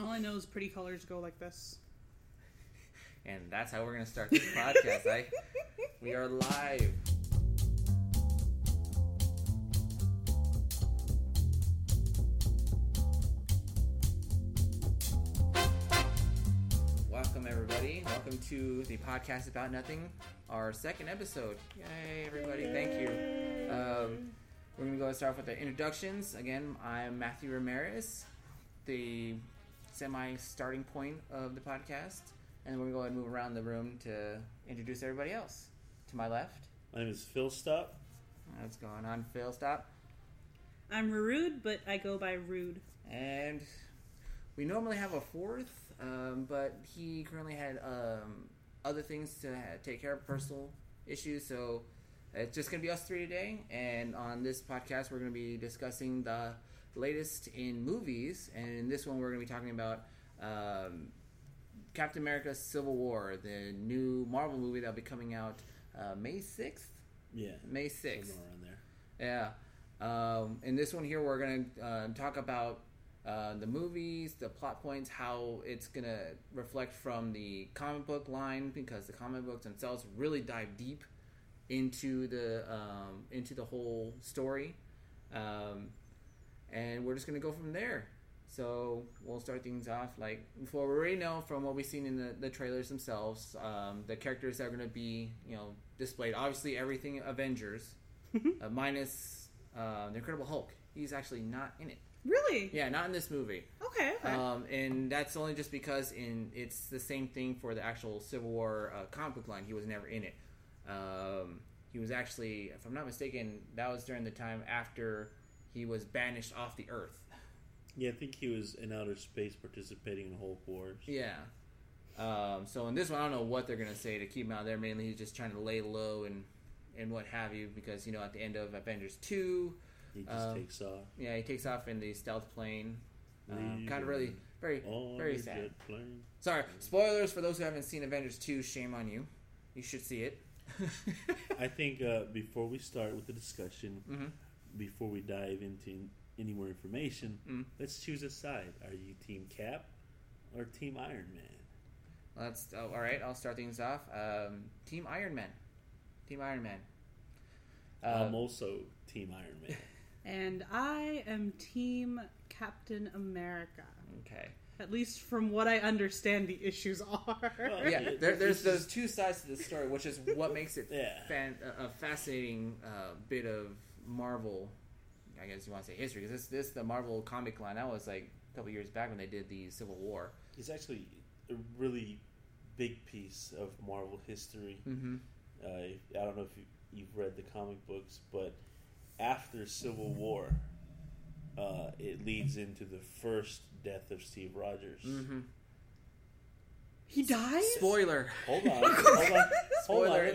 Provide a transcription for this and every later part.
All I know is pretty colors go like this. And that's how we're going to start this podcast. We are live. Welcome, everybody. Welcome to the podcast about nothing, our second episode. Yay, everybody. Thank you. We're going to go start off with the introductions. Again, I'm Matthew Ramirez, the semi-starting point of the podcast. And then we're going to go ahead and move around the room to introduce everybody else. To my left. My name is Phil Stop. What's going on, Phil Stop? I'm Rude, but I go by Rude. And we normally have a fourth, but he currently had other things to take care of, personal issues. So it's just going to be us three today. And on this podcast, we're going to be discussing the latest in movies. And in this one, we're going to be talking about... Captain America Civil War, the new Marvel movie that'll be coming out May 6th? Yeah. May 6th. Somewhere around there. Yeah. In this one here, we're going to talk about the movies, the plot points, how it's going to reflect from the comic book line, because the comic books themselves really dive deep into the whole story. And we're just going to go from there. So we'll start things off like before. We already know from what we've seen in the trailers themselves, the characters that are going to be displayed. Obviously, everything Avengers, minus the Incredible Hulk. He's actually not in it. Really? Yeah, not in this movie. Okay. And that's only just because it's the same thing for the actual Civil War comic book line. He was never in it. He was actually, if I'm not mistaken, that was during the time after he was banished off the Earth. Yeah, I think he was in outer space participating in Hulk Wars. Yeah. So in this one, I don't know what they're going to say to keep him out there. Mainly he's just trying to lay low and what have you, because, at the end of Avengers 2... He just takes off. Yeah, he takes off in the stealth plane. Kind of really... Very, very sad. Sorry, spoilers for those who haven't seen Avengers 2. Shame on you. You should see it. I think before we start with the discussion, before we dive into... any more information, let's choose a side. Are you Team Cap or Team Iron Man? All right, I'll start things off. Team Iron Man. Team Iron Man. I'm also Team Iron Man. And I am Team Captain America. Okay. At least from what I understand the issues are. Well, yeah, there's those two sides to the story, which is what makes it a fascinating bit of Marvel, I guess you want to say, history, because this the Marvel comic line, that was like a couple years back when they did the Civil War. It's actually a really big piece of Marvel history. I don't know if you've read the comic books, but after Civil War, it leads into the first death of Steve Rogers. He dies? Spoiler. Hold on. Spoiler. Let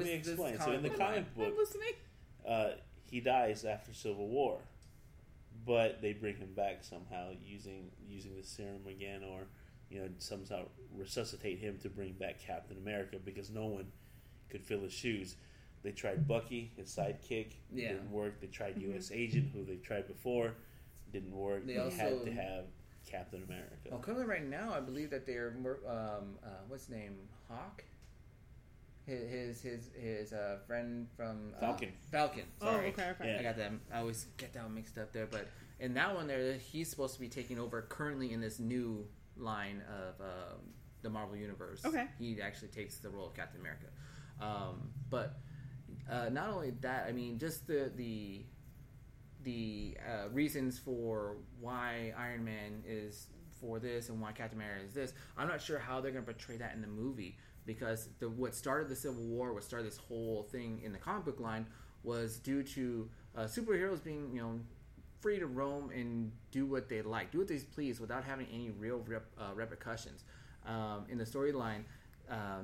me explain. So in the comic book, I'm listening. He dies after Civil War, but they bring him back somehow using the serum again, or somehow resuscitate him to bring back Captain America, because no one could fill his shoes. They tried Bucky, his sidekick, didn't work. They tried U.S. Agent, who they tried before, didn't work. They had to have Captain America. Well, currently right now, I believe that they're what's his name, Hawk. His friend from Falcon. Sorry. Okay. Yeah. I got that. I always get that one mixed up there. But in that one, there he's supposed to be taking over currently in this new line of the Marvel Universe. Okay, he actually takes the role of Captain America. But not only that, I mean, just the reasons for why Iron Man is for this and why Captain America is this. I'm not sure how they're going to portray that in the movie. Because what started the Civil War, what started this whole thing in the comic book line, was due to superheroes being, free to roam and do what they like, do what they please, without having any real repercussions. In the storyline,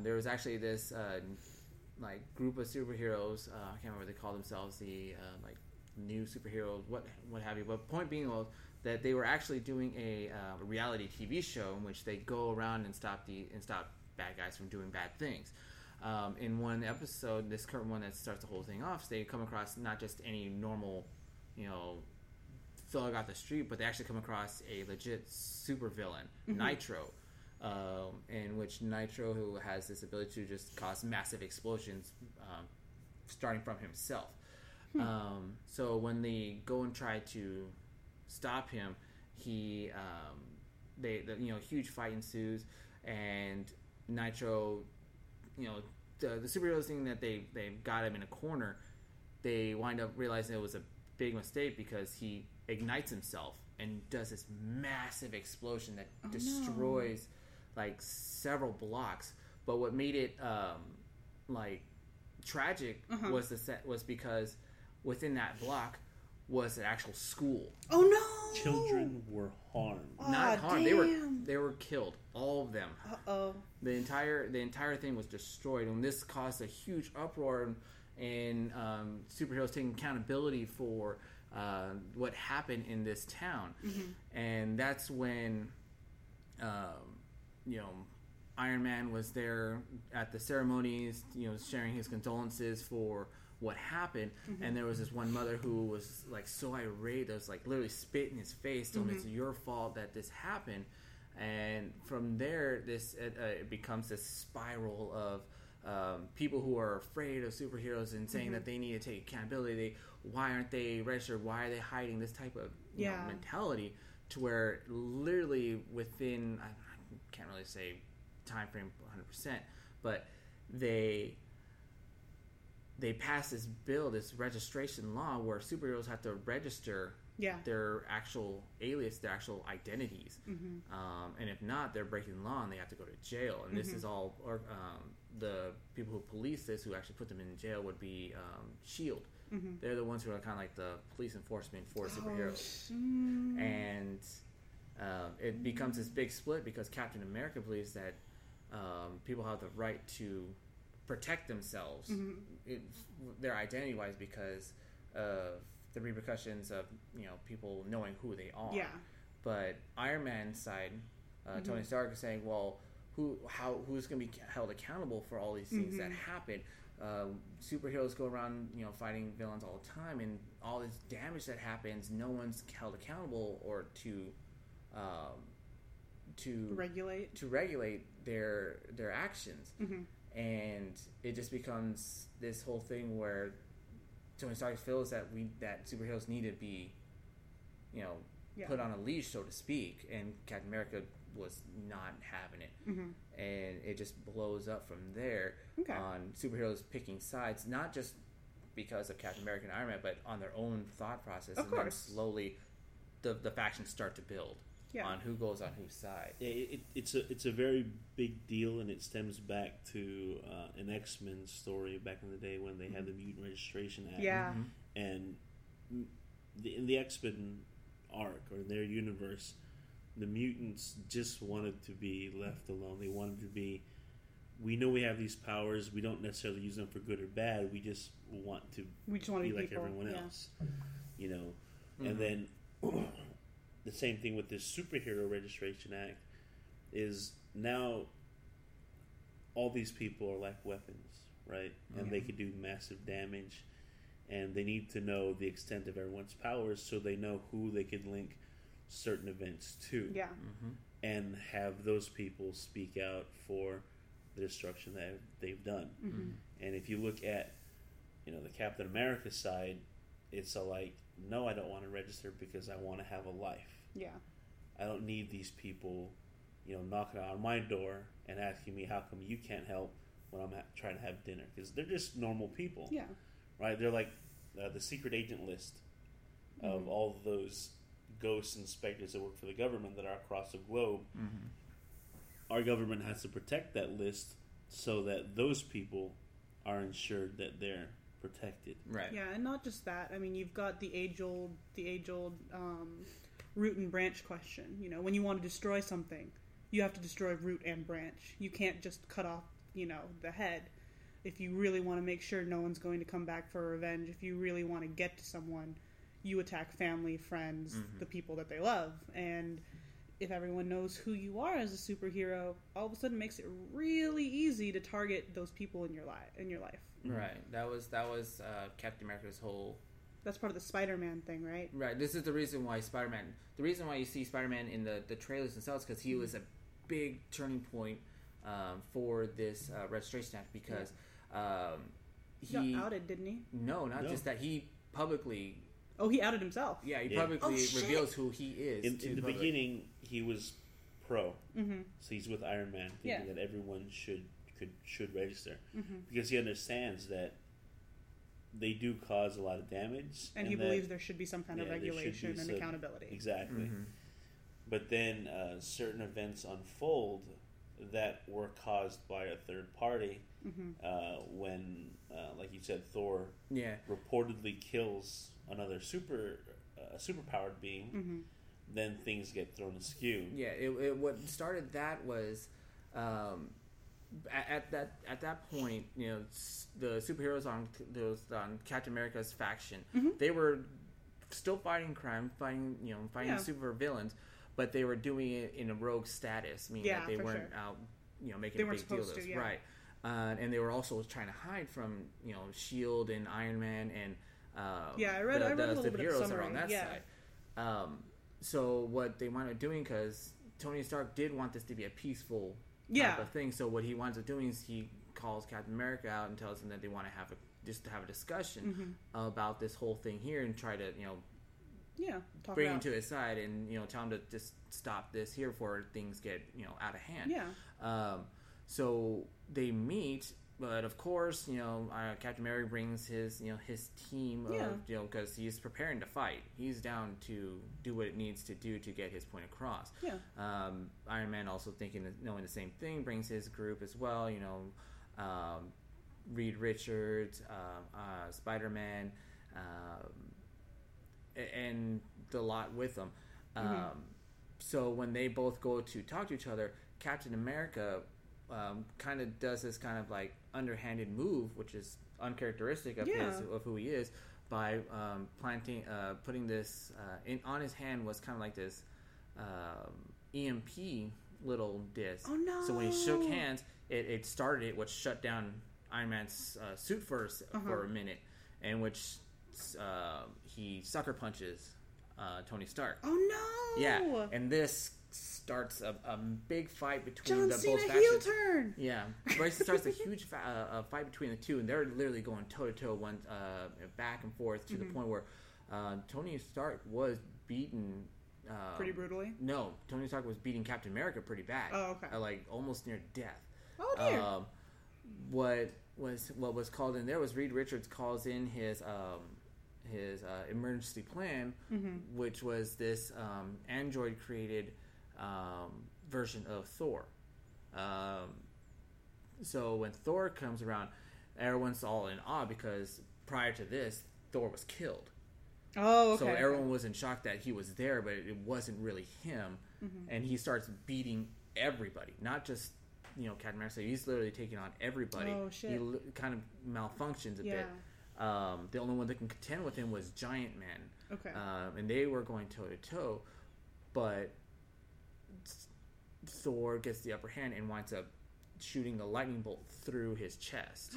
there was actually this group of superheroes. I can't remember what they call themselves, the new superheroes, what have you. But point being was that they were actually doing a reality TV show in which they go around and stop bad guys from doing bad things. In one episode, this current one that starts the whole thing off, they come across not just any normal, thug out the street, but they actually come across a legit supervillain, Nitro, in which Nitro, who has this ability to just cause massive explosions, starting from himself. So when they go and try to stop him, he, huge fight ensues, and Nitro, the superheroes thing that they got him in a corner. They wind up realizing it was a big mistake because he ignites himself and does this massive explosion that destroys like several blocks. But what made it tragic was because within that block was an actual school. Oh no! Children were harmed. Oh, not harmed. Damn. They were killed. All of them. The entire thing was destroyed, and this caused a huge uproar and superheroes taking accountability for what happened in this town. And that's when Iron Man was there at the ceremonies, sharing his condolences for what happened. And there was this one mother who was like so irate, that was like literally spit in his face, telling him it's your fault that this happened. And from there, it becomes this spiral of people who are afraid of superheroes and saying that they need to take accountability. Why aren't they registered? Why are they hiding? This type of mentality, to where literally within, I can't really say time frame 100%, but they passed this bill, this registration law, where superheroes have to register their actual alias, their actual identities. And if not, they're breaking law and they have to go to jail. And this is all... the people who police this, who actually put them in jail, would be S.H.I.E.L.D. They're the ones who are kind of like the police enforcement for superheroes. And it becomes this big split because Captain America believes that people have the right to protect themselves, their identity-wise, because of the repercussions of people knowing who they are. But Iron Man's side, Tony Stark is saying, well, who's going to be held accountable for all these things that happen? Superheroes go around, fighting villains all the time, and all this damage that happens, no one's held accountable or to regulate their actions, and it just becomes this whole thing where Tony Stark feels that superheroes need to be, put on a leash, so to speak, and Captain America was not having it, and it just blows up from there on superheroes picking sides, not just because of Captain America and Iron Man, but on their own thought process. Of course. Then slowly the factions start to build on who goes on whose side. It's a very big deal, and it stems back to an X-Men story back in the day when they had the Mutant Registration Act, and in the X-Men arc, or in their universe, the mutants just wanted to be left alone. They wanted to be, we know we have these powers, we don't necessarily use them for good or bad, we just want to be like everyone else. And then the same thing with this Superhero Registration Act is now all these people are like weapons, right? And they could do massive damage, and they need to know the extent of everyone's powers so they know who they could link certain events too, and have those people speak out for the destruction that they've done. And if you look at, the Captain America side, it's like, no, I don't want to register because I want to have a life. I don't need these people, knocking on my door and asking me how come you can't help when I'm trying to have dinner, because they're just normal people. Right? They're like the secret agent list of all those ghosts and specters that work for the government that are across the globe. Our government has to protect that list so that those people are ensured that they're protected. Right. Yeah, and not just that. I mean, you've got the age old root and branch question. When you want to destroy something, you have to destroy root and branch. You can't just cut off, the head. If you really want to make sure no one's going to come back for revenge, if you really want to get to someone, you attack family, friends, the people that they love. And if everyone knows who you are as a superhero, all of a sudden it makes it really easy to target those people in your life. Right. That was Captain America's whole That's part of the Spider-Man thing, right? Right. This is the reason why Spider-Man... The reason why you see Spider-Man in the trailers themselves because he was a big turning point for this registration act because... he got outed, didn't he? No, just that. He publicly... Oh, he outed himself. Yeah, he publicly reveals who he is. In the beginning, he was pro. Mm-hmm. So he's with Iron Man, thinking that everyone should register. Mm-hmm. Because he understands that they do cause a lot of damage. And he believes there should be some kind of regulation and accountability. Exactly. Mm-hmm. But then certain events unfold that were caused by a third party when, like you said, Thor reportedly kills another superpowered being. Mm-hmm. Then things get thrown askew. Yeah, what started that was... At that point, you know, the superheroes on Captain America's faction, they were still fighting crime, fighting super villains, but they were doing it in a rogue status, meaning that they weren't out, making a big deal of this, right? And they were also trying to hide from, S.H.I.E.L.D. and Iron Man and I read a little bit of summary on that side. So what they wound up doing, because Tony Stark did want this to be a peaceful type of thing. So what he winds up doing is he calls Captain America out and tells him that they want to have a discussion about this whole thing here and try to bring him to his side and tell him to just stop this here before things get out of hand. So they meet, but of course Captain America brings his team of because he's preparing to fight. He's down to do what it needs to do to get his point across. Iron Man also knowing the same thing, brings his group as well. Reed Richards, Spider-Man, and the lot with them. So when they both go to talk to each other, Captain America kind of does this kind of like underhanded move, which is uncharacteristic of who he is, by putting this on his hand was kind of like this EMP little disc. Oh no! So when he shook hands, it started it, which shut down Iron Man's suit for a minute, and which he sucker punches Tony Stark. Oh no! Yeah, and this starts a big fight between John Cena both factions. Heel turn. Yeah, Bryce starts a huge fight between the two, and they're literally going toe to toe, one back and forth to the point where Tony Stark was beaten pretty brutally. No, Tony Stark was beating Captain America pretty bad. Oh, okay. Like almost near death. Oh dear. What was called in there was Reed Richards calls in his emergency plan, which was this android created version of Thor. So when Thor comes around, everyone's all in awe because prior to this, Thor was killed. Oh, okay. So everyone was in shock that he was there, but it wasn't really him. Mm-hmm. And he starts beating everybody, not just Captain America. He's literally taking on everybody. Oh shit! He kind of malfunctions a bit. The only one that can contend with him was Giant Man. Okay. And they were going toe to toe, but Thor gets the upper hand and winds up shooting a lightning bolt through his chest,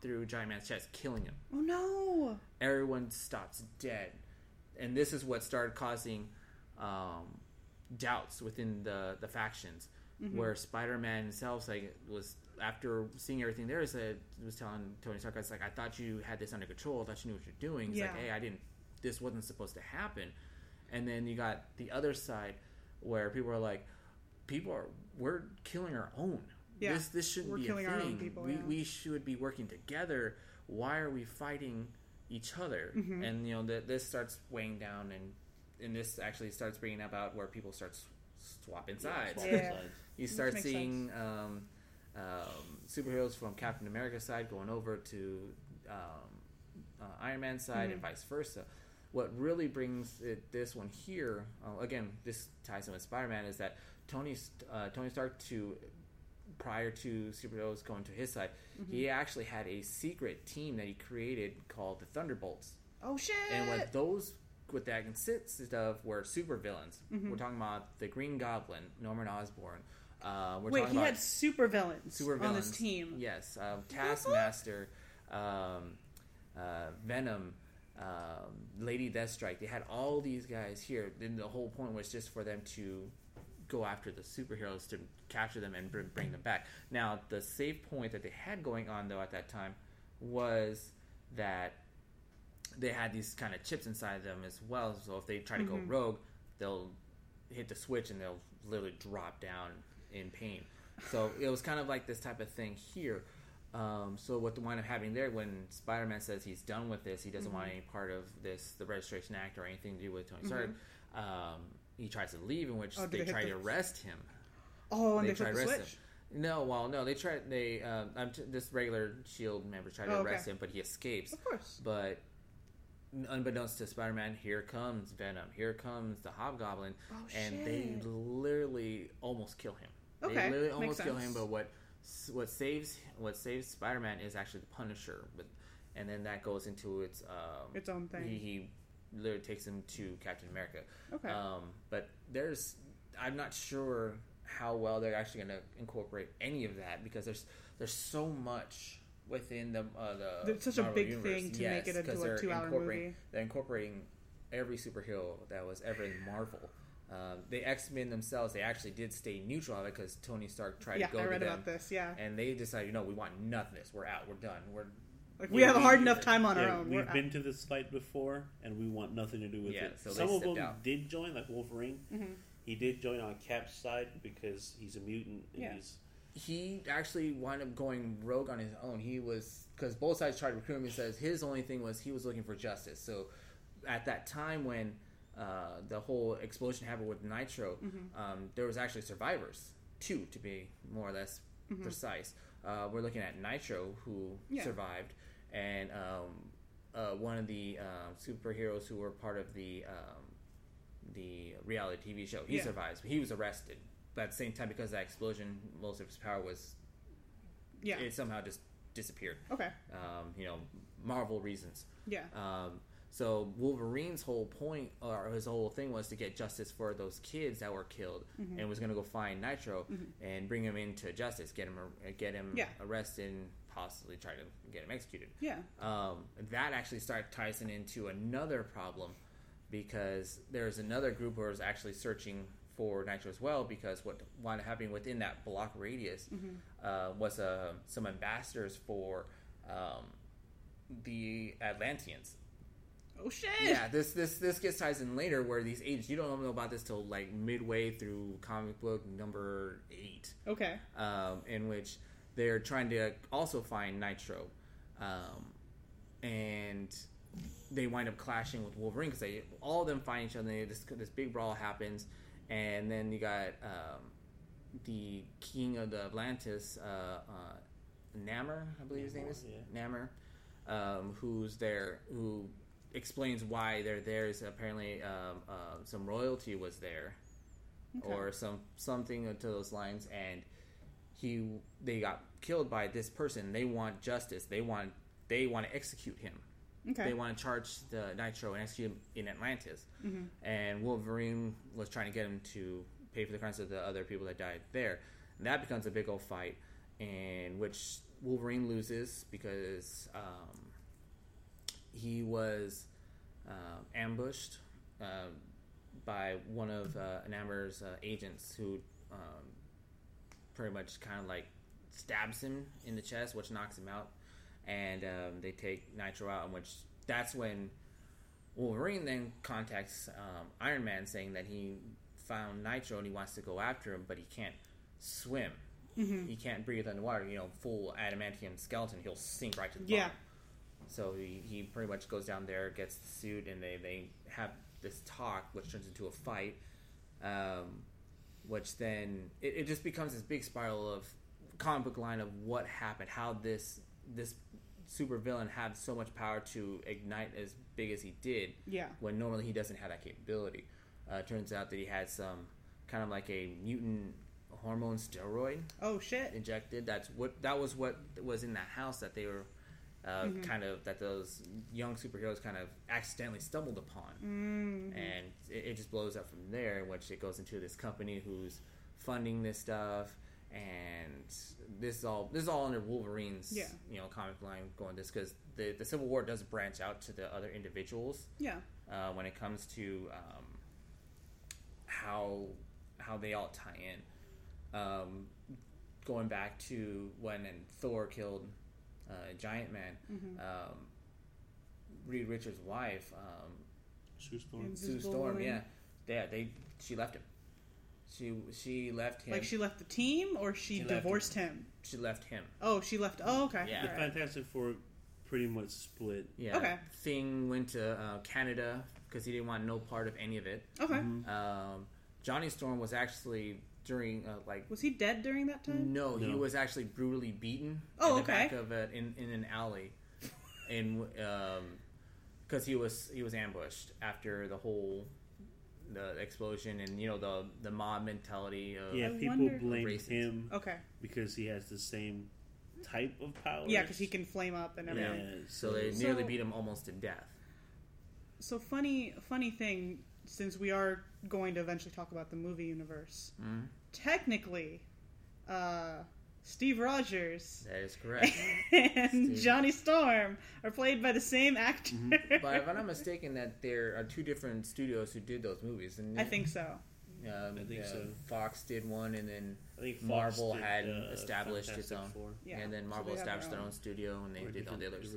through Giant Man's chest, killing him. Oh no! Everyone stops dead, and this is what started causing doubts within the factions, where Spider-Man himself was. After seeing everything there, was telling Tony Stark, "It's like I thought you had this under control. I thought you knew what you're doing." It's like, "Hey, I didn't. This wasn't supposed to happen." And then you got the other side where people are like, "We're killing our own. This shouldn't be a thing. Our own people, we should be working together. Why are we fighting each other?" And this starts weighing down, and this actually starts bringing about where people start swapping sides. You start seeing. Superheroes from Captain America's side going over to Iron Man's side and vice versa. What really brings this one here, again, this ties in with Spider-Man, is that Tony Stark, prior to superheroes going to his side, he actually had a secret team that he created called the Thunderbolts. Oh shit! And what that consisted of were supervillains. We're talking about the Green Goblin, Norman Osborn. He had super villains on this team. Yes, Taskmaster, Venom, Lady Deathstrike. They had all these guys here. Then the whole point was just for them to go after the superheroes, to capture them and bring them back. Now, the safe point that they had going on, though, at that time was that they had these kind of chips inside them as well. So if they try to go rogue, they'll hit the switch and they'll literally drop down in pain. So it was kind of like this type of thing here. So what they wind up having there, when Spider-Man says he's done with this, he doesn't want any part of this, the Registration Act or anything to do with Tony Stark, he tries to leave, in which they try to arrest him. Oh, and they try to arrest him. No, well, no, they try. They this regular S.H.I.E.L.D. member tried to arrest him, but he escapes. Of course. But unbeknownst to Spider-Man, here comes Venom. Here comes the Hobgoblin, and they literally almost kill him. Okay, they literally almost kill him. But what saves Spider-Man is actually the Punisher, and then that goes into its own thing. He literally takes him to Captain America. Okay, but I'm not sure how well they're actually going to incorporate any of that, because there's so much within the it's such Marvel a big universe. Thing to make it into a 2-hour movie. They're incorporating every superhero that was ever in Marvel. The X-Men themselves, they actually did stay neutral on it, because Tony Stark tried to go to them. Yeah, I read about this, yeah. And they decided, no, we want nothing. We're out. We're done. We have a hard enough time on our own. We've been to this fight before, and we want nothing to do with it. So some of them did join, like Wolverine. Mm-hmm. He did join on Cap's side because he's a mutant. And he actually wound up going rogue on his own. He was, because both sides tried to recruit him. He says his only thing was he was looking for justice. So at that time when the whole explosion happened with Nitro, there was actually survivors, two to be more or less precise. We're looking at Nitro, who survived, and one of the superheroes who were part of the reality TV show. He survives, but he was arrested. But at the same time, because of that explosion, most of his power was... Yeah. It somehow just disappeared. Okay. Marvel reasons. Yeah. So Wolverine's whole point, or his whole thing, was to get justice for those kids that were killed, and was going to go find Nitro and bring him into justice, get him arrested, and possibly try to get him executed. Yeah. That actually ties into another problem, because there's another group who was actually searching for Nitro as well, because what wound up happening within that block radius was some ambassadors for the Atlanteans. Oh, shit! Yeah, this gets ties in later, where these agents, you don't know about this till like midway through comic book number 8. Okay. In which they're trying to also find Nitro. And... they wind up clashing with Wolverine, because they all of them find each other. And this big brawl happens, and then you got the king of the Atlantis, Namor, I believe his name is Namor, who's there, who explains why they're there. Is apparently some royalty was there, or something to those lines, and they got killed by this person. They want justice. They want to execute him. Okay. They want to charge the Nitro and execute him in Atlantis. Mm-hmm. And Wolverine was trying to get him to pay for the crimes of the other people that died there. And that becomes a big old fight, in which Wolverine loses, because he was ambushed by one of Namor's agents, who pretty much kind of like stabs him in the chest, which knocks him out. And they take Nitro out, in which that's when Wolverine then contacts Iron Man, saying that he found Nitro and he wants to go after him, but he can't swim. Mm-hmm. He can't breathe underwater. Full adamantium skeleton, he'll sink right to the bottom. So he pretty much goes down there, gets the suit, and they have this talk, which turns into a fight, which then it just becomes this big spiral of comic book line of what happened, how this supervillain had so much power to ignite as big as he did, when normally he doesn't have that capability. Turns out that he had some kind of like a mutant hormone steroid. Oh shit! Injected. That was what was in that house that they were that those young superheroes kind of accidentally stumbled upon, and it just blows up from there. In which it goes into this company who's funding this stuff. And this is all under Wolverine's comic line going this, because the Civil War does branch out to the other individuals. Yeah. When it comes to how they all tie in. Going back to when Thor killed Giant Man, mm-hmm. Reed Richards' wife, Sue Storm, she left him. She left him. Like, she left the team, or she divorced him? She left him. Oh, she left. Oh, okay. Yeah. The Fantastic Four pretty much split. Yeah. Okay. Thing went to Canada because he didn't want no part of any of it. Okay. Mm-hmm. Johnny Storm was actually during was he dead during that time? No, he was actually brutally beaten. Oh, in the back of in an alley, and because he was ambushed after the whole. The explosion and the mob mentality of people blame him because he has the same type of power because he can flame up and everything so they nearly beat him almost to death. So funny thing, since we are going to eventually talk about the movie universe, technically Steve Rogers. That is correct. And Johnny Storm are played by the same actor. Mm-hmm. But if I'm not mistaken, that there are two different studios who did those movies. And I think so. I think so. Fox did one, and then Marvel had established its own. Yeah. And then Marvel established their own studio, and they did all the others.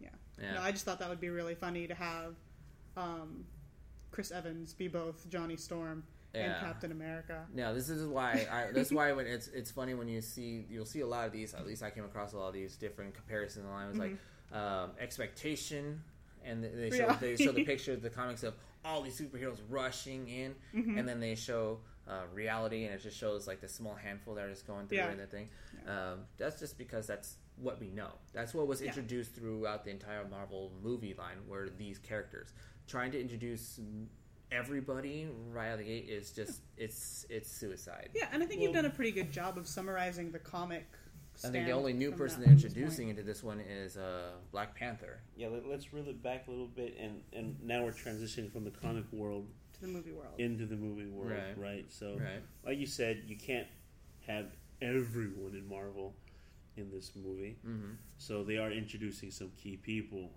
Yeah. No, I just thought that would be really funny to have Chris Evans be both Johnny Storm and Captain America. No, this is why. That's why when it's funny when you'll see a lot of these. At least I came across a lot of these different comparisons online. It was like expectation, and they show the picture of the comics of all these superheroes rushing in, and then they show reality, and it just shows like the small handful that are just going through and that thing. Yeah. That's just because that's what we know. That's what was introduced throughout the entire Marvel movie line, were these characters trying to introduce. Everybody right out of the gate is just it's suicide. Yeah, and I think you've done a pretty good job of summarizing the comic. I think the only new person they're introducing into this one is Black Panther. Yeah, let's reel it back a little bit, and now we're transitioning from the comic world to the movie world. Right? So, like you said, you can't have everyone in Marvel in this movie. Mm-hmm. So they are introducing some key people.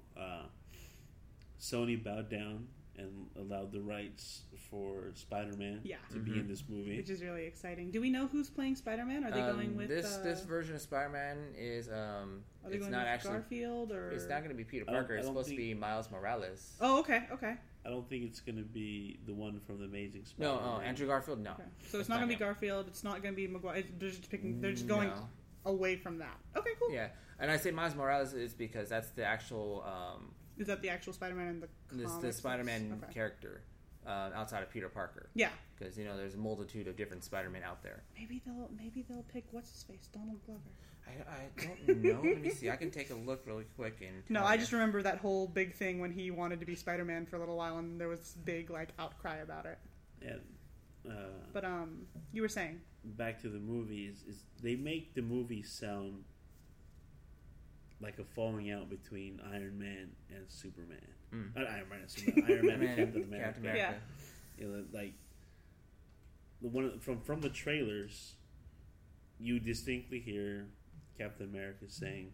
Sony bowed down and allowed the rights for Spider-Man to be in this movie, which is really exciting. Do we know who's playing Spider-Man? Are they going with this version of Spider-Man? Is it's not actually Garfield, or it's not going to be Peter Parker. It's supposed to be Miles Morales. Oh, okay. I don't think it's going to be the one from the Amazing Spider-Man. No, Andrew Garfield. No, okay. So it's not going to be Garfield. It's not going to be Maguire. They're just going away from that. Okay, cool. Yeah, and I say Miles Morales is because that's the actual. Is that the actual Spider-Man in the comics? It's the Spider-Man character outside of Peter Parker. Yeah. Because, there's a multitude of different Spider-Men out there. Maybe they'll pick what's-his-face, Donald Glover. I don't know. Let me see. I can take a look really quick. I just remember that whole big thing when he wanted to be Spider-Man for a little while, and there was this big, outcry about it. Yeah. But you were saying? Back to the movies. Is they make the movie sound like a falling out between Iron Man and Superman. Not Iron Man and Superman. Iron Man and Captain America. Yeah. The one from the trailers, you distinctly hear Captain America saying,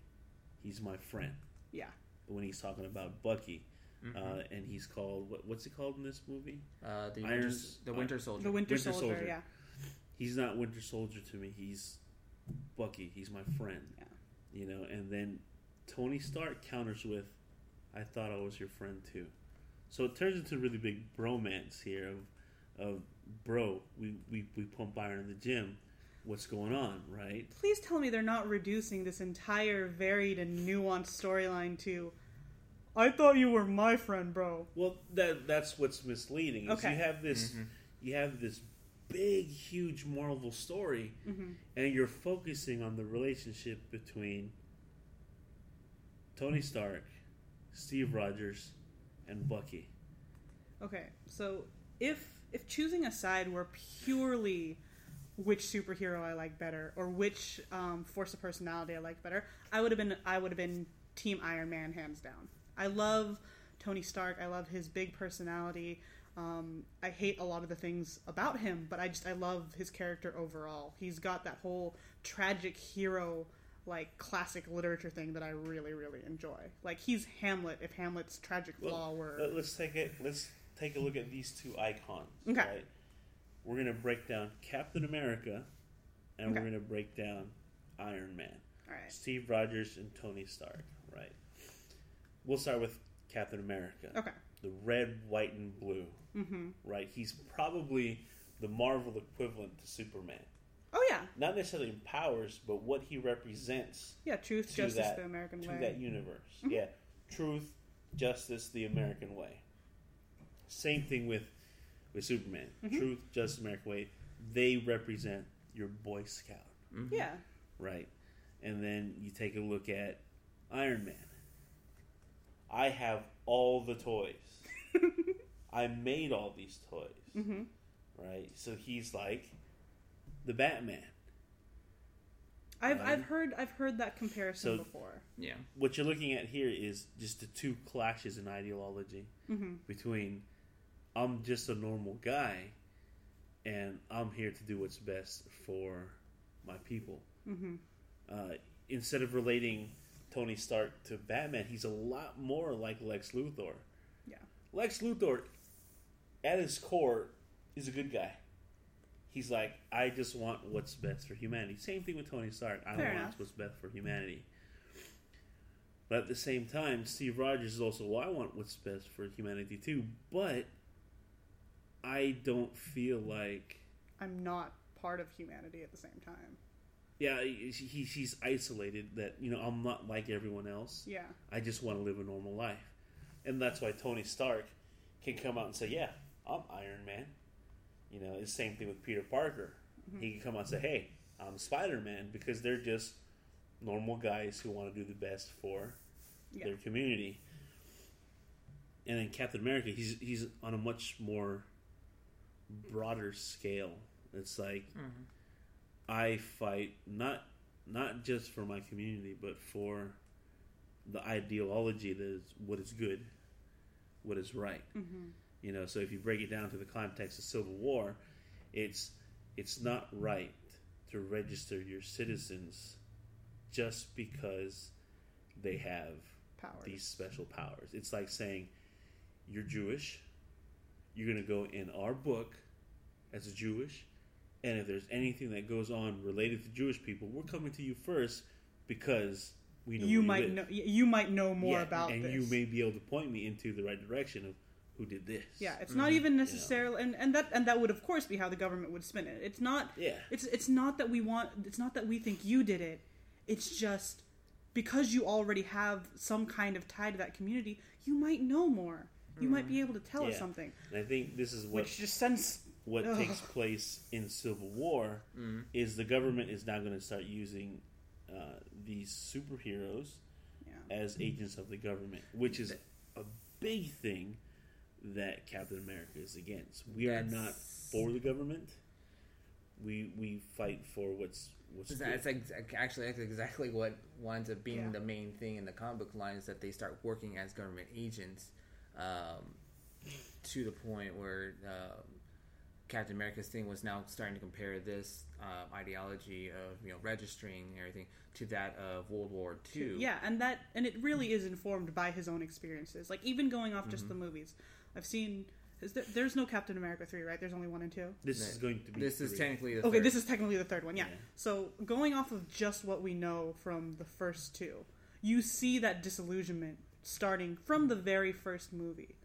"He's my friend." Yeah. When he's talking about Bucky, and he's called what's it called in this movie? The Winter Soldier. The Winter Soldier. Yeah. He's not Winter Soldier to me. He's Bucky. He's my friend. Yeah. And then Tony Stark counters with, "I thought I was your friend too." So it turns into a really big bromance here of bro, we pump iron in the gym. What's going on, right? Please tell me they're not reducing this entire varied and nuanced storyline to, "I thought you were my friend, bro." Well, that's what's misleading. Okay. You have this big, huge Marvel story, and you're focusing on the relationship between Tony Stark, Steve Rogers, and Bucky. Okay, so if choosing a side were purely which superhero I like better, or which force of personality I like better, I would have been Team Iron Man hands down. I love Tony Stark. I love his big personality. I hate a lot of the things about him, but I love his character overall. He's got that whole tragic hero, like, classic literature thing that I really, really enjoy. Like, he's Hamlet if Hamlet's tragic flaw were... Let's take a look at these two icons. Okay. Right? We're going to break down Captain America, and we're going to break down Iron Man. All right. Steve Rogers and Tony Stark, right? We'll start with Captain America. Okay. The red, white, and blue. Mm-hmm. Right? He's probably the Marvel equivalent to Superman. Oh, yeah. Not necessarily in powers, but what he represents. Yeah, truth, justice, the American way. To that universe. Mm-hmm. Yeah. Truth, justice, the American way. Same thing with Superman. Mm-hmm. Truth, justice, American way. They represent your Boy Scout. Mm-hmm. Yeah. Right. And then you take a look at Iron Man. I have all the toys. I made all these toys. Mm-hmm. Right? So he's like the Batman. I've heard that comparison before. Yeah. What you're looking at here is just the two clashes in ideology between I'm just a normal guy and I'm here to do what's best for my people. Mm-hmm. Instead of relating Tony Stark to Batman, he's a lot more like Lex Luthor. Yeah. Lex Luthor, at his core, is a good guy. He's like, I just want what's best for humanity. Same thing with Tony Stark. I want what's best for humanity. But at the same time, Steve Rogers is also, well, I want what's best for humanity too, but I don't feel like... I'm not part of humanity at the same time. Yeah, he's isolated that, you know, I'm not like everyone else. Yeah. I just want to live a normal life. And that's why Tony Stark can come out and say, yeah, I'm Iron Man. You know, it's the same thing with Peter Parker. Mm-hmm. He can come out and say, hey, I'm Spider-Man, because they're just normal guys who want to do the best for their community. And then Captain America, he's on a much more broader scale. It's like... Mm-hmm. I fight not just for my community, but for the ideology that is what is good, what is right. Mm-hmm. You know, so if you break it down to the context of Civil War, it's not right to register your citizens just because they have these special powers. It's like saying you're Jewish, you're going to go in our book as a Jewish. And if there's anything that goes on related to Jewish people, we're coming to you first because we know you might know more about this. And you may be able to point me into the right direction of who did this. Yeah, it's not even necessarily, you know? and that would of course be how the government would spin it. It's not. Yeah. It's not that we want. It's not that we think you did it. It's just because you already have some kind of tie to that community, you might know more. You might be able to tell us something. And I think this is which just sends. What takes place in Civil War is the government is now going to start using these superheroes as agents of the government, which is a big thing that Captain America is against. We are not for the government. We fight for what's good. That's exactly what winds up being the main thing in the comic book line is that they start working as government agents to the point where... Captain America's thing was now starting to compare this ideology of, you know, registering and everything to that of World War II. Yeah, and it really is informed by his own experiences. Like, even going off just the movies, I've seen. There's no Captain America 3, right? There's only 1 and 2. This is technically the third one. Yeah. So going off of just what we know from the first two, you see that disillusionment starting from the very first movie.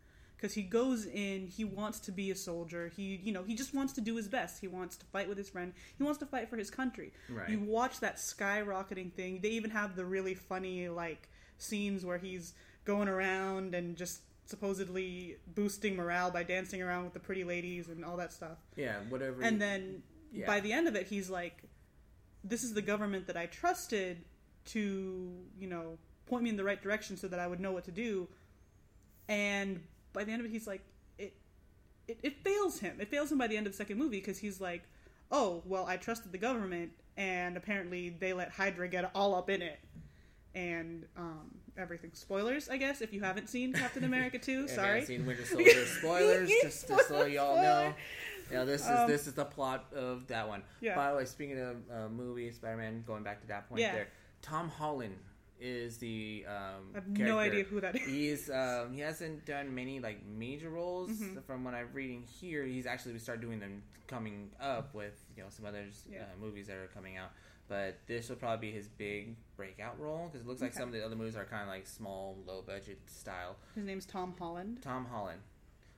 Because he goes in, he wants to be a soldier. He just wants to do his best. He wants to fight with his friend. He wants to fight for his country. Right. You watch that skyrocketing thing. They even have the really funny, like, scenes where he's going around and just supposedly boosting morale by dancing around with the pretty ladies and all that stuff. Yeah, whatever. And then by the end of it, he's like, this is the government that I trusted to, you know, point me in the right direction so that I would know what to do. And... by the end of it, he's like, it fails him. It fails him by the end of the second movie because he's like, oh, well, I trusted the government, and apparently they let Hydra get all up in it. and everything. Spoilers, I guess, if you haven't seen Captain America 2, sorry. If you haven't seen Winter Soldier, spoilers, just to so y'all know. Yeah, this is the plot of that one. Yeah. By the way, speaking of movies, Spider-Man, going back to that point there, Tom Holland is the I have character. No idea who that is. He's he hasn't done many like major roles from what I'm reading here. He's actually we start doing them coming up with some other movies that are coming out. But this will probably be his big breakout role because it looks like some of the other movies are kind of like small, low budget style. His name's Tom Holland. Tom Holland.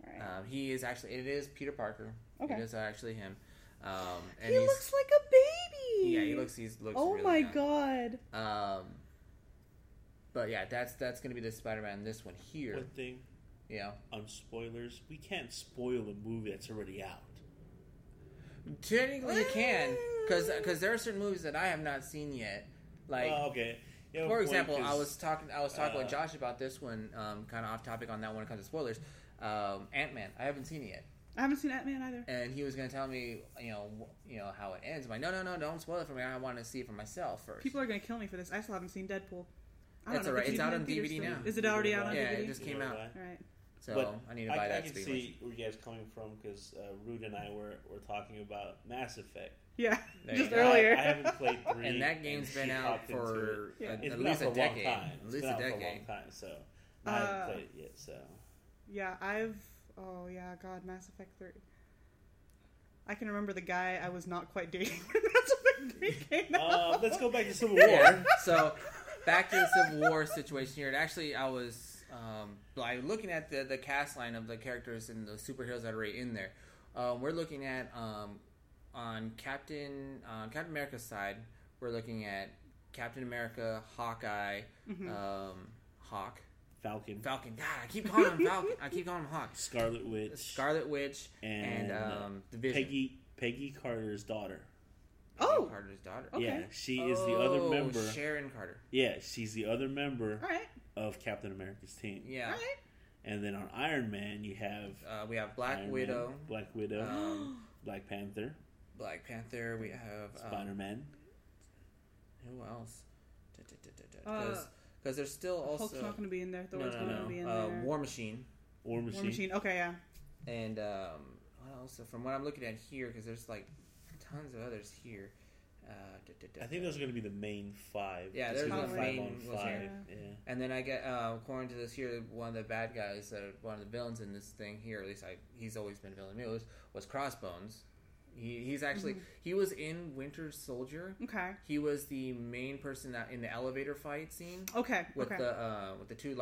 Right. He is actually it is Peter Parker. Okay. It is actually him. And he looks like a baby. Yeah, he looks. Oh really my young. God. But yeah, that's gonna be the Spider-Man. This one here. One thing, on spoilers, we can't spoil a movie that's already out. Technically, you can, because there are certain movies that I have not seen yet. Like, yeah, for example, I was talking with Josh about this one. Kind of off topic on that one when it comes to spoilers. Ant-Man, I haven't seen it yet. I haven't seen Ant-Man either. And he was going to tell me, how it ends. I'm like, no, don't spoil it for me. I want to see it for myself first. People are going to kill me for this. I still haven't seen Deadpool. That's all right. It's out on DVD now. Is it already out on DVD? Yeah, it just came out. All right. So I need to buy that. I can see where you guys are coming from because Rude and I were talking about Mass Effect. Yeah, just earlier. I haven't played 3. And that game's been out for at least a decade. At least a decade. So I haven't played it yet. So yeah, Mass Effect 3. I can remember the guy I was not quite dating when Mass Effect 3 came out. Let's go back to Civil War. So. Back to the Civil War situation here. And actually, I was looking at the cast line of the characters and the superheroes that are already in there. We're looking at, on Captain America's side, we're looking at Captain America, Hawkeye, Hawk. Falcon. God, I keep calling him Falcon. I keep calling him Hawk. Scarlet Witch. And the Vision. Peggy Carter's daughter. Oh, Carter's daughter. Okay. Yeah, she is the other member. Sharon Carter. Yeah, she's the other member of Captain America's team. Yeah. All right. And then on Iron Man, you have we have Black Widow, Black Panther. We have Spider-Man. Who else? Because there's still also Hulk's not going to be in there. Thor's not going to be in there. War Machine. Okay, yeah. And what else? From what I'm looking at here, because there's like. Tons of others here. I think those are going to be the main 5. Yeah, there's the main 5. Yeah. And then I get, according to this here, one of the bad guys, one of the villains in this thing here, at least he's always been a villain to me, was Crossbones. He's actually, he was in Winter Soldier. Okay. He was the main person that, in the elevator fight scene. Okay. With the two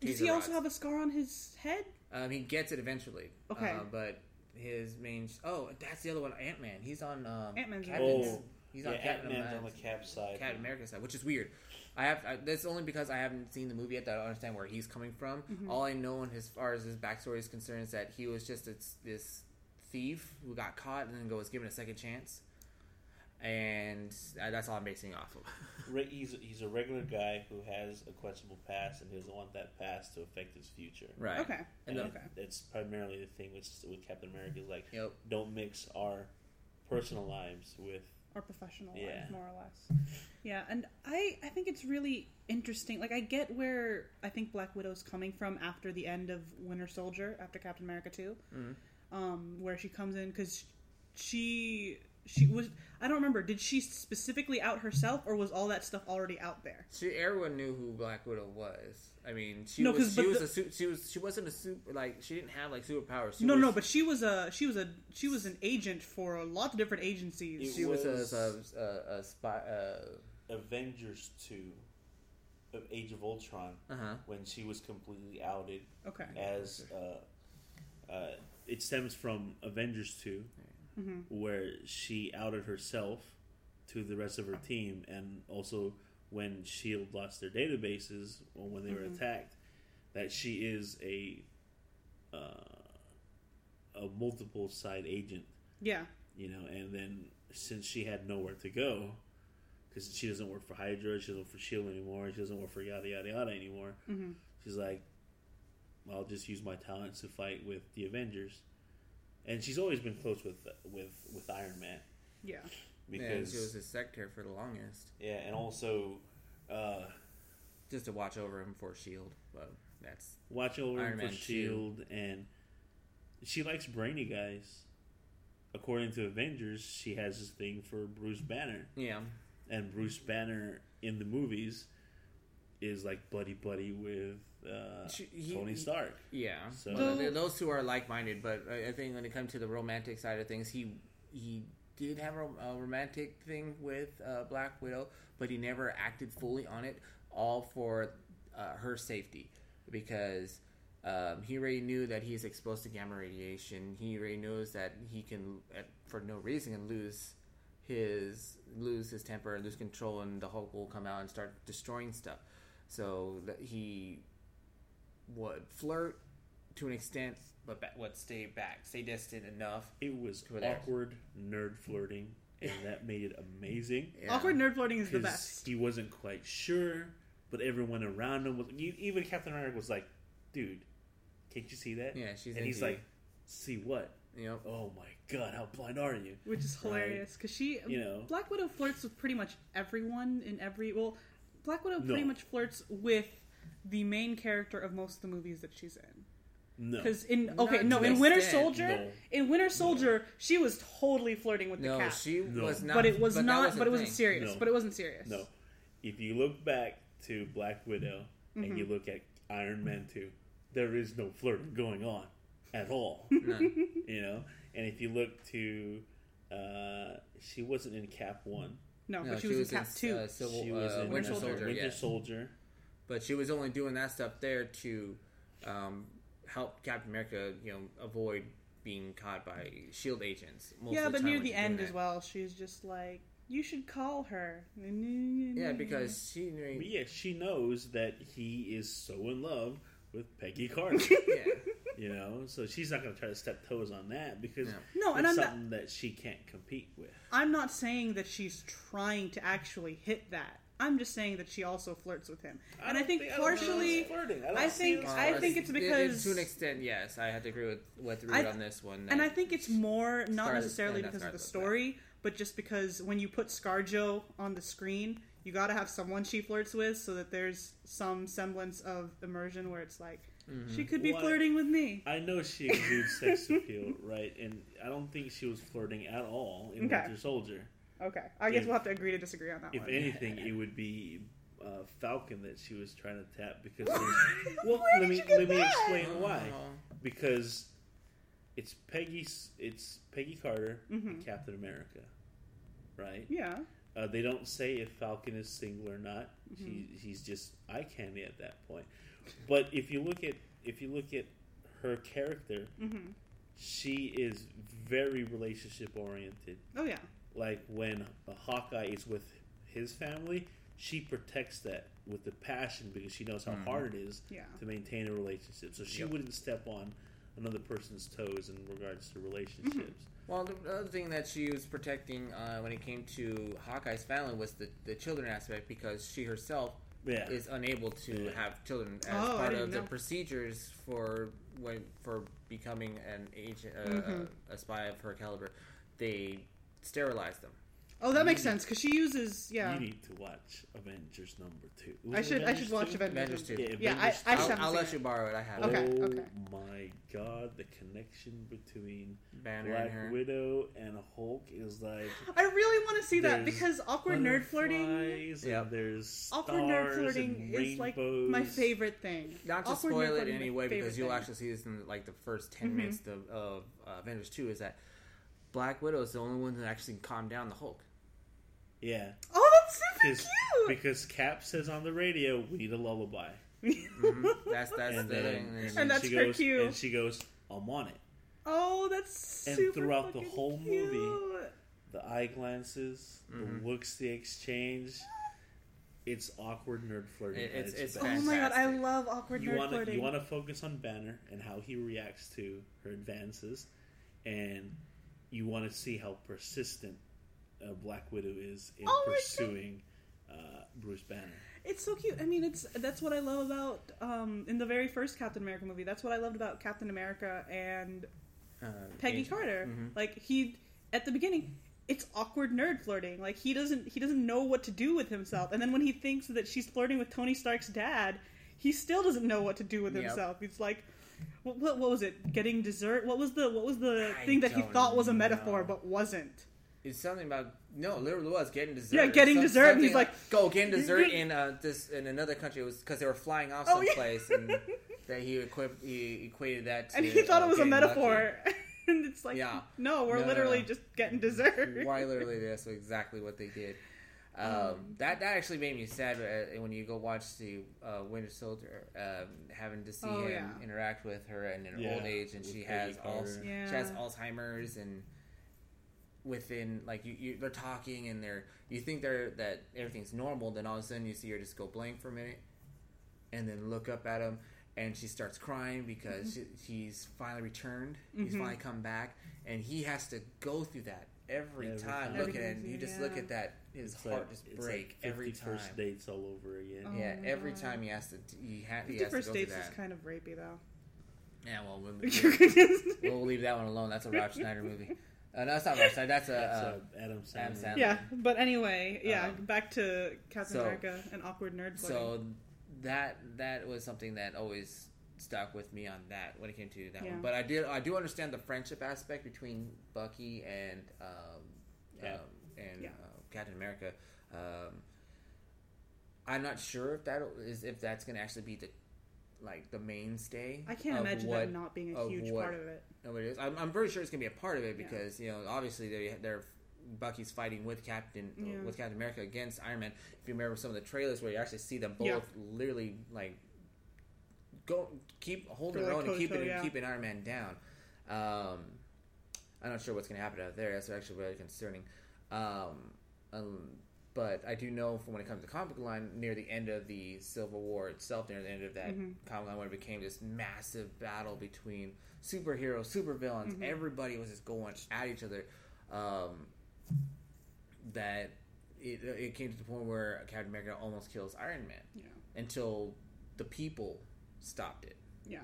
does he also have a scar on his head? He gets it eventually. Okay. But... His main... that's the other one. Ant-Man. He's on... Ant-Man's on the Cap side. Captain America's side, which is weird. That's only because I haven't seen the movie yet that I don't understand where he's coming from. Mm-hmm. All I know as far as his backstory is concerned is that he was just this thief who got caught and then was given a second chance. And that's all I'm basing off of. He's a regular guy who has a questionable past, and he doesn't want that past to affect his future. Right. Okay. And that's primarily the thing with Captain America is like, don't mix our personal lives with our professional lives, more or less. Yeah, and I think it's really interesting. Like, I get where I think Black Widow's coming from after the end of Winter Soldier, after Captain America 2, where she comes in because she. She was. I don't remember. Did she specifically out herself, or was all that stuff already out there? Everyone knew who Black Widow was. I mean, she wasn't a super. Like she didn't have like superpowers. But she was an agent for a lot of different agencies. She was a spy. Avengers 2, of Age of Ultron, when she was completely outed. Okay. As it stems from Avengers 2. Where she outed herself to the rest of her team, and also when S.H.I.E.L.D. lost their databases or when they were attacked, that she is a multiple side agent. Yeah, and then since she had nowhere to go, because she doesn't work for Hydra, she doesn't work for S.H.I.E.L.D. anymore, she doesn't work for yada yada yada anymore. She's like, I'll just use my talents to fight with the Avengers. And she's always been close with Iron Man. Yeah. because she was his secretary for the longest. Yeah, and also just to watch over him for S.H.I.E.L.D. But that's watch over Iron him Man for S.H.I.E.L.D. And she likes brainy guys. According to Avengers, she has this thing for Bruce Banner. Yeah, and Bruce Banner in the movies is like buddy with Tony Stark. Yeah, so those two are like minded. But I think when it comes to the romantic side of things, he did have a romantic thing with Black Widow, but he never acted fully on it, all for her safety, because he already knew that he's exposed to gamma radiation. He already knows that he can, for no reason, can lose his temper and lose control, and the Hulk will come out and start destroying stuff. So that he would flirt to an extent, but would stay distant enough. It was awkward nerd flirting, and that made it amazing. Yeah. Awkward nerd flirting is the best. He wasn't quite sure, but everyone around him was. Even Captain America was like, "Dude, can't you see that?" Yeah, and he's like, "See what?" Yep. Oh my God, how blind are you? Which is hilarious because Black Widow flirts with pretty much everyone in every. Well, Black Widow pretty much flirts with the main character of most of the movies that she's in. No, because in Winter Soldier, she was totally flirting with the cat. No, she was not. But it was not. But it wasn't serious. No. But it wasn't serious. No, if you look back to Black Widow and you look at Iron Man 2, there is no flirting going on at all. None. And if you look to, she wasn't in Cap 1. No, but she was in Cap 2. She was in Winter Soldier. But she was only doing that stuff there to help Captain America, avoid being caught by S.H.I.E.L.D. agents. Yeah, but near the end as well, she's just like, you should call her. Yeah, because she... Yeah, she knows that he is so in love with Peggy Carter. Yeah. So she's not going to try to step toes on that because it's something that she can't compete with. I'm not saying that she's trying to actually hit that. I'm just saying that she also flirts with him, and I think it's because to an extent, yes, I have to agree with Rude on this one. And I think it's more not necessarily because of the story, but just because when you put ScarJo on the screen, you got to have someone she flirts with, so that there's some semblance of immersion where it's like she could be flirting with me. I know she exudes sex appeal, right? And I don't think she was flirting at all in Winter Soldier. Okay, I guess we'll have to agree to disagree on that one. If anything, it would be Falcon that she was trying to tap because... Well, let me explain why. Because it's Peggy Carter and Captain America, right? Yeah. They don't say if Falcon is single or not. He's just eye candy at that point. But if you look at her character, she is very relationship oriented. Oh yeah. Like when Hawkeye is with his family, she protects that with the passion because she knows how hard it is to maintain a relationship. So she wouldn't step on another person's toes in regards to relationships. Well, the other thing that she was protecting when it came to Hawkeye's family was the children aspect because she herself is unable to have children as part of the procedures for becoming an agent, a spy of her caliber. They sterilize them. Oh, that makes sense because she uses. Yeah, you need to watch Avengers #2. I should watch Avengers 2. I'll let you borrow it. I have. Okay. Oh my God, the connection between Banner Black Widow and Hulk is like. I really want to see that because awkward nerd flirting. Yeah, there's awkward nerd flirting is like my favorite thing. Not to spoil it in any way because you'll actually see this in like the first 10 minutes of Avengers 2. Is that Black Widow is the only one that actually calmed down the Hulk. Yeah. Oh, that's super cute! Because Cap says on the radio, we need a lullaby. That's her cue. And she goes, I'm on it. Oh, that's super throughout the whole cute. Movie, the eye glances, the looks, the exchange, it's awkward nerd flirting. It's fantastic. Oh my God, I love awkward nerd flirting. You want to focus on Banner and how he reacts to her advances, and... You want to see how persistent Black Widow is in pursuing Bruce Banner. It's so cute. I mean, that's what I love about in the very first Captain America movie. That's what I loved about Captain America and Peggy Carter. Like at the beginning, it's awkward nerd flirting. Like, he doesn't know what to do with himself. And then when he thinks that she's flirting with Tony Stark's dad, he still doesn't know what to do with himself. Yep. It's like, what was it? Getting dessert? What was the thing that he thought was a metaphor but wasn't? It's something about literally was getting dessert. Yeah, getting dessert. And he's like, go getting dessert in another country. It was because they were flying off someplace, and that he equated that to, and he thought it was a metaphor. And it's like, no, we're literally just getting dessert. Why literally this? Exactly what they did. That actually made me sad when you go watch the Winter Soldier, having to see him interact with her in her old age, and she has Alzheimer's, and within like they're talking and you think that everything's normal, then all of a sudden you see her just go blank for a minute, and then look up at him. And she starts crying because he's finally returned. Mm-hmm. He's finally come back. And he has to go through that every time. Look at it. You just look at that. His heart just breaks every time. First dates all over again. Oh, yeah, every time he has to. He has to go through that. First dates is kind of rapey, though. Yeah, well, we'll leave that one alone. That's a Rob Schneider movie. No, it's not Rob Schneider. That's Adam Sandler. Yeah, but anyway, back to Captain America and awkward nerd flirting. So. That was something that always stuck with me on that when it came to that one. But I do understand the friendship aspect between Bucky and Captain America. I'm not sure if that's going to actually be the mainstay. I can't imagine that not being a huge part of it. No, it is. I'm pretty sure it's going to be a part of it because obviously they're Bucky's fighting with Captain America against Iron Man. If you remember some of the trailers where you actually see them both literally keep Iron Man down. I'm not sure what's going to happen out there. That's actually really concerning. But I do know from when it comes to the comic line, near the end of the Civil War itself, near the end of that comic line, when it became this massive battle between superheroes, supervillains, everybody was just going at each other. That it came to the point where Captain America almost kills Iron Man until the people stopped it. Yeah,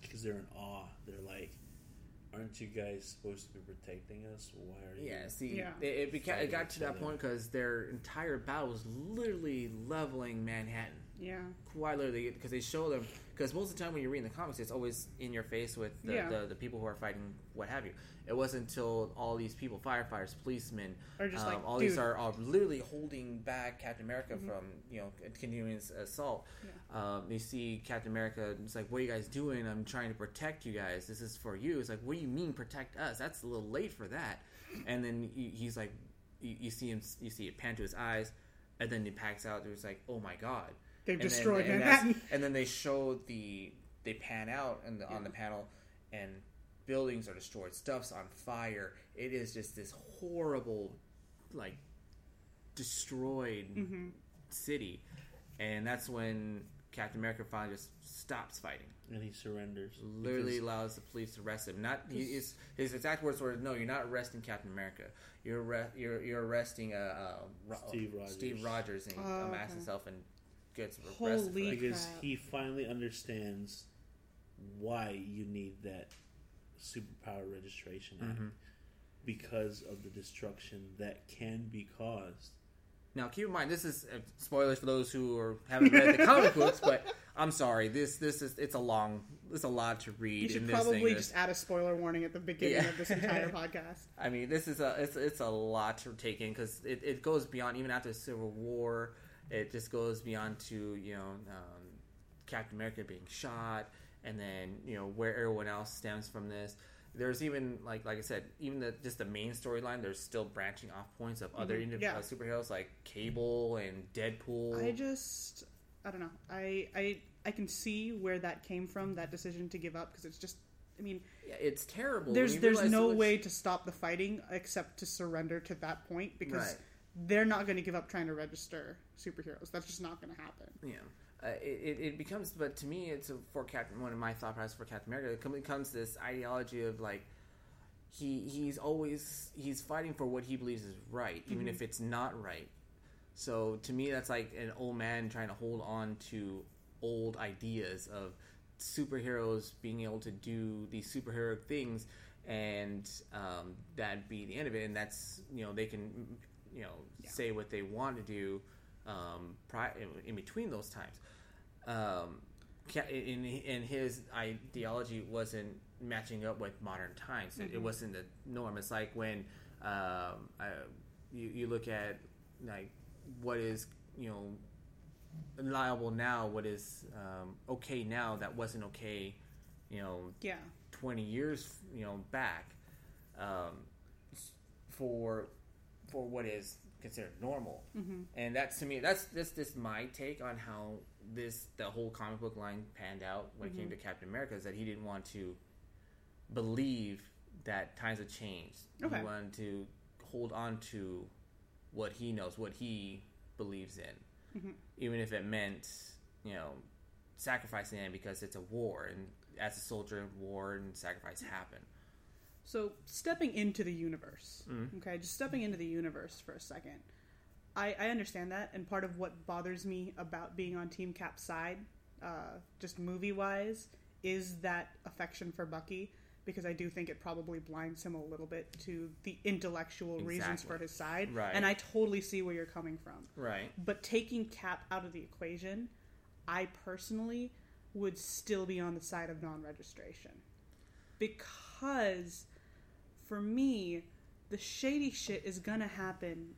because they're in awe. They're like, "Aren't you guys supposed to be protecting us? Why are you?" Yeah, see, it got to that point because their entire battle was literally leveling Manhattan. Yeah, quite literally, because they show them. Because most of the time when you read in the comics, it's always in your face with the people who are fighting, what have you. It wasn't until all these people, firefighters, policemen, or just these are literally holding back Captain America from continuing assault. Yeah. They see Captain America. It's like, what are you guys doing? I'm trying to protect you guys. This is for you. It's like, what do you mean protect us? That's a little late for that. And then he's like, you see him. You see it pan to his eyes, and then he packs out. There's like, oh my god. They've destroyed Manhattan. And then they pan out on the panel, and buildings are destroyed. Stuff's on fire. It is just this horrible, destroyed city. And that's when Captain America finally just stops fighting. And he surrenders. Literally allows the police to arrest him. His exact words were, "No, you're not arresting Captain America. You're arresting Steve Rogers, and amass himself and." Gets arrested because he finally understands why you need that Superpower Registration Act because of the destruction that can be caused. Now, keep in mind, this is spoilers for those who haven't read the comic books, but I'm sorry, it's a lot to read. You should probably just add a spoiler warning at the beginning of this entire podcast. I mean, this is it's a lot to take in because it goes beyond even after the Civil War. It just goes beyond to Captain America being shot, and then where everyone else stems from this. There's even like I said, even the main storyline. There's still branching off points of other superheroes like Cable and Deadpool. I don't know. I can see where that came from, that decision to give up, because it's just. I mean, it's terrible. There's no way to stop the fighting except to surrender to that point because. Right. They're not going to give up trying to register superheroes. That's just not going to happen. Yeah, it becomes. But to me, one of my thought process for Captain America. It becomes this ideology of he's fighting for what he believes is right, even if it's not right. So to me, that's like an old man trying to hold on to old ideas of superheroes being able to do these superheroic things. and that'd be the end of it. And that's, you know, they can, you know, say what they want to do in between those times. And his ideology wasn't matching up with modern times. Mm-hmm. It wasn't the norm. It's like when you look at like what is, you know, liable now, what is okay now that wasn't okay, you know, 20 years, you know, back, for what is considered normal. Mm-hmm. And that's, to me, that's just my take on how the whole comic book line panned out when it came to Captain America, is that he didn't want to believe that times have changed. Okay. He wanted to hold on to what he knows, what he believes in, mm-hmm. even if it meant, you know, sacrificing him, because it's a war, and as a soldier, war and sacrifice happen. So, stepping into the universe, mm-hmm. okay, just stepping into the universe for a second, I understand that, and part of what bothers me about being on Team Cap's side, just movie-wise, is that affection for Bucky, because I do think it probably blinds him a little bit to the intellectual reasons for his side, right. And I totally see where you're coming from. Right. But taking Cap out of the equation, I personally would still be on the side of non-registration, because for me, the shady shit is gonna happen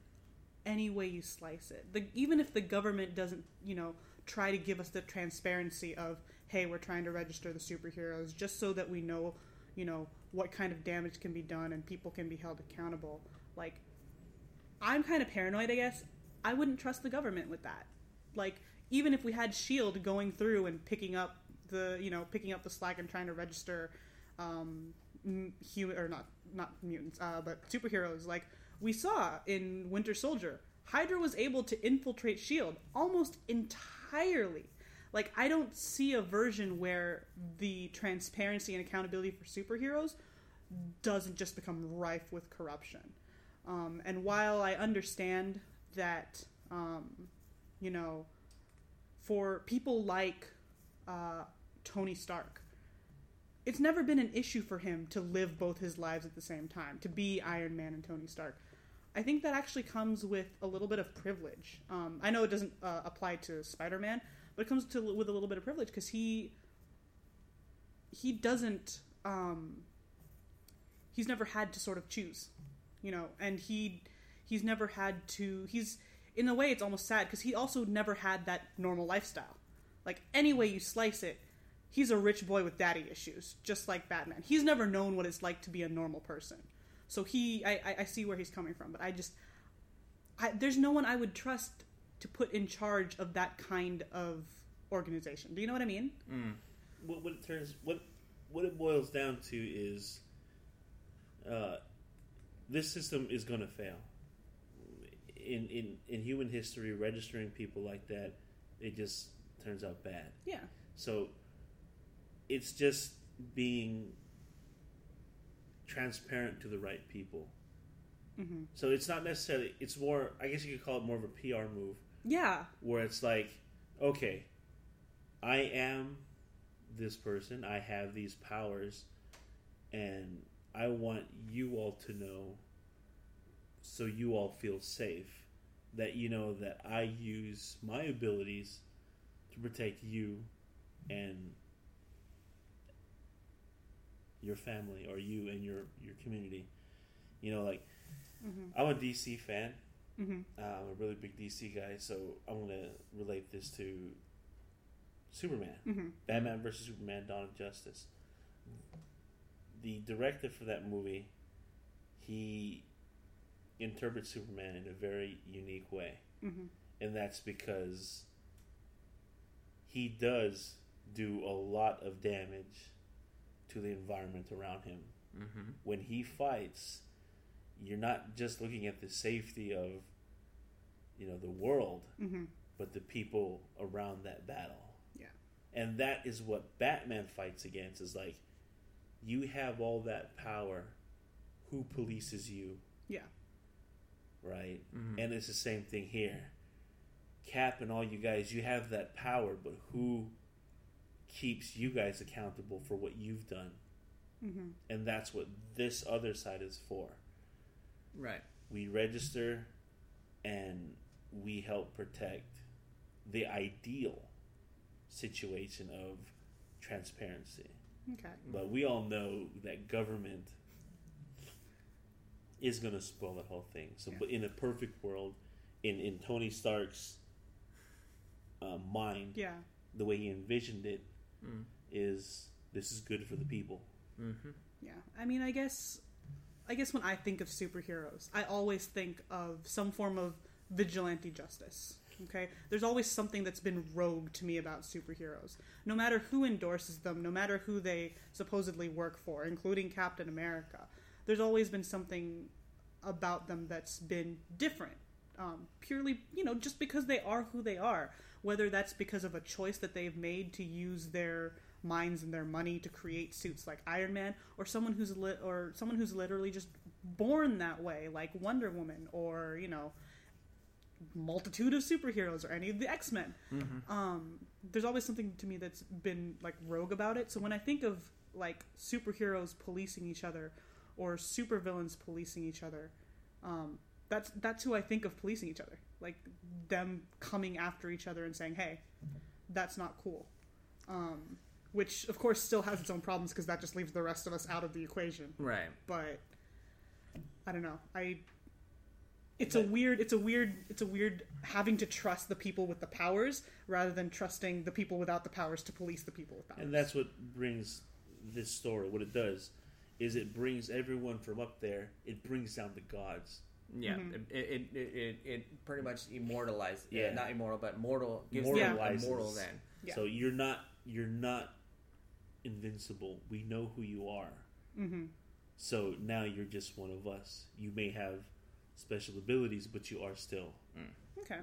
any way you slice it. Even if the government doesn't, you know, try to give us the transparency of, hey, we're trying to register the superheroes just so that we know, you know, what kind of damage can be done and people can be held accountable. Like, I'm kind of paranoid, I guess. I wouldn't trust the government with that. Like, even if we had S.H.I.E.L.D. going through and picking up the slack and trying to register not mutants, but superheroes. Like we saw in Winter Soldier, Hydra was able to infiltrate S.H.I.E.L.D. almost entirely. Like, I don't see a version where the transparency and accountability for superheroes doesn't just become rife with corruption. And while I understand that, you know, for people like Tony Stark, it's never been an issue for him to live both his lives at the same time, to be Iron Man and Tony Stark. I think that actually comes with a little bit of privilege. I know it doesn't apply to Spider-Man, but it comes with a little bit of privilege, because he doesn't, he's never had to sort of choose, you know, and he's never had to, he's, in a way, it's almost sad, because he also never had that normal lifestyle. Like, any way you slice it, he's a rich boy with daddy issues, just like Batman. He's never known what it's like to be a normal person. So I see where he's coming from, but there's no one I would trust to put in charge of that kind of organization. Do you know what I mean? Mm. What it boils down to is, this system is going to fail. In human history, registering people like that, it just turns out bad. Yeah. So it's just being transparent to the right people. Mm-hmm. So it's not necessarily, it's more, I guess you could call it more of a PR move. Yeah. Where it's like, okay, I am this person, I have these powers, and I want you all to know, so you all feel safe, that you know that I use my abilities to protect you and your family, or you and your community. You know, like, mm-hmm. I'm a DC fan. Mm-hmm. I'm a really big DC guy, so I'm going to relate this to Superman. Mm-hmm. Batman vs. Superman, Dawn of Justice. The director for that movie, he interprets Superman in a very unique way. Mm-hmm. And that's because he does do a lot of damage to the environment around him. Mm-hmm. When he fights, you're not just looking at the safety of, you know, the world, mm-hmm. but the people around that battle. Yeah. And that is what Batman fights against, is like, you have all that power, who polices you? Yeah. Right? Mm-hmm. And it's the same thing here. Cap and all you guys, you have that power, but who keeps you guys accountable for what you've done? Mm-hmm. And that's what this other side is for. Right. We register and we help protect the ideal situation of transparency. Okay. But we all know that government is going to spoil the whole thing. So, yeah. But in a perfect world, in Tony Stark's mind, yeah, the way he envisioned it is this is good for the people. Mm-hmm. Yeah. I mean, I guess when I think of superheroes, I always think of some form of vigilante justice. Okay? There's always something that's been rogue to me about superheroes. No matter who endorses them, no matter who they supposedly work for, including Captain America, there's always been something about them that's been different. Purely, just because they are who they are. Whether that's because of a choice that they've made to use their minds and their money to create suits like Iron Man, or someone who's literally just born that way, like Wonder Woman, or multitude of superheroes, or any of the X-Men. Mm-hmm. There's always something to me that's been like rogue about it. So when I think of like superheroes policing each other or supervillains policing each other, that's who I think of policing each other, like them coming after each other and saying, "Hey, that's not cool." Which, of course, still has its own problems because that just leaves the rest of us out of the equation. Right. But I don't know. It's a weird having to trust the people with the powers rather than trusting the people without the powers to police the people with powers. And that's what brings this story. What it does is it brings everyone from up there. It brings down the gods. Yeah, mm-hmm. it pretty much immortalized. Yeah, not immortal, but mortal. Gives them immortal then. Yeah. So you're not invincible. We know who you are. Mm-hmm. So now you're just one of us. You may have special abilities, but you are still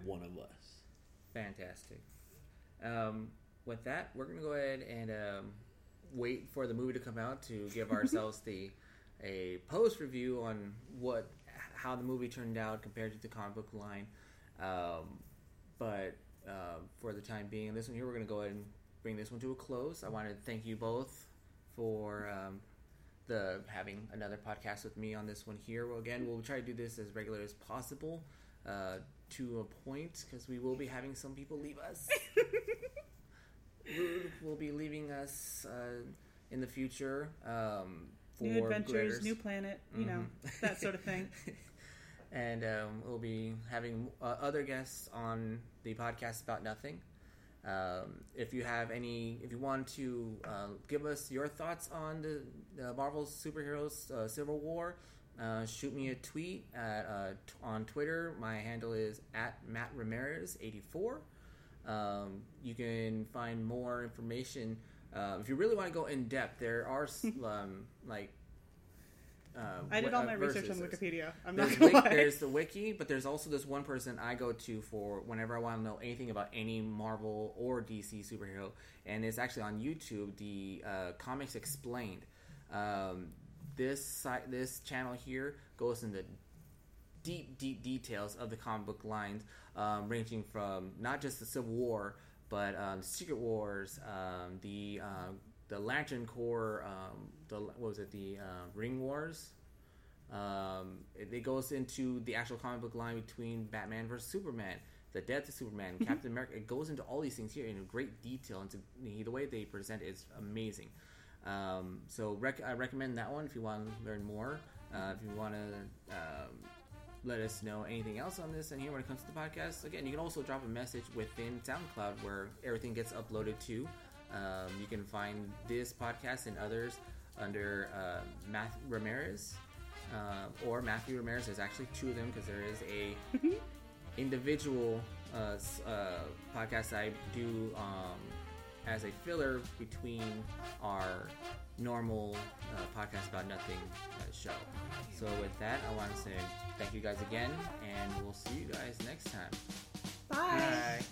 one of us. Fantastic. With that, we're going to go ahead and wait for the movie to come out to give ourselves a post review on how the movie turned out compared to the comic book line. But for the time being, this one here, we're going to go ahead and bring this one to a close. I want to thank you both for having another podcast with me on this one here. Well, again, we'll try to do this as regular as possible to a point, because we will be having some people leave us. Rude will be leaving us in the future. New adventures, graders. New planet, that sort of thing. And we'll be having other guests on the podcast about nothing. If you want to give us your thoughts on the Marvel superheroes Civil War, shoot me a tweet on Twitter. My handle is @MattRamirez84. You can find more information. If you really want to go in depth, there are I did all my research on Wikipedia. There's the wiki, but there's also this one person I go to for whenever I want to know anything about any Marvel or DC superhero, and it's actually on YouTube, the Comics Explained. This channel here goes into deep details of the comic book lines, ranging from not just the Civil War, but Secret Wars, the Lantern Corps, Ring Wars. It goes into the actual comic book line between Batman versus Superman, the death of Superman, Captain America. It goes into all these things here in great detail, and the way they present it is amazing. I recommend that one if you want to learn more. If you want to let us know anything else on this and here when it comes to the podcast, again, you can also drop a message within SoundCloud where everything gets uploaded to. You can find this podcast and others under Matthew Ramirez, or Matthew Ramirez. There's actually two of them, because there is a individual podcast I do as a filler between our normal podcast about nothing show. So with that, I want to say thank you guys again, and we'll see you guys next time. Bye.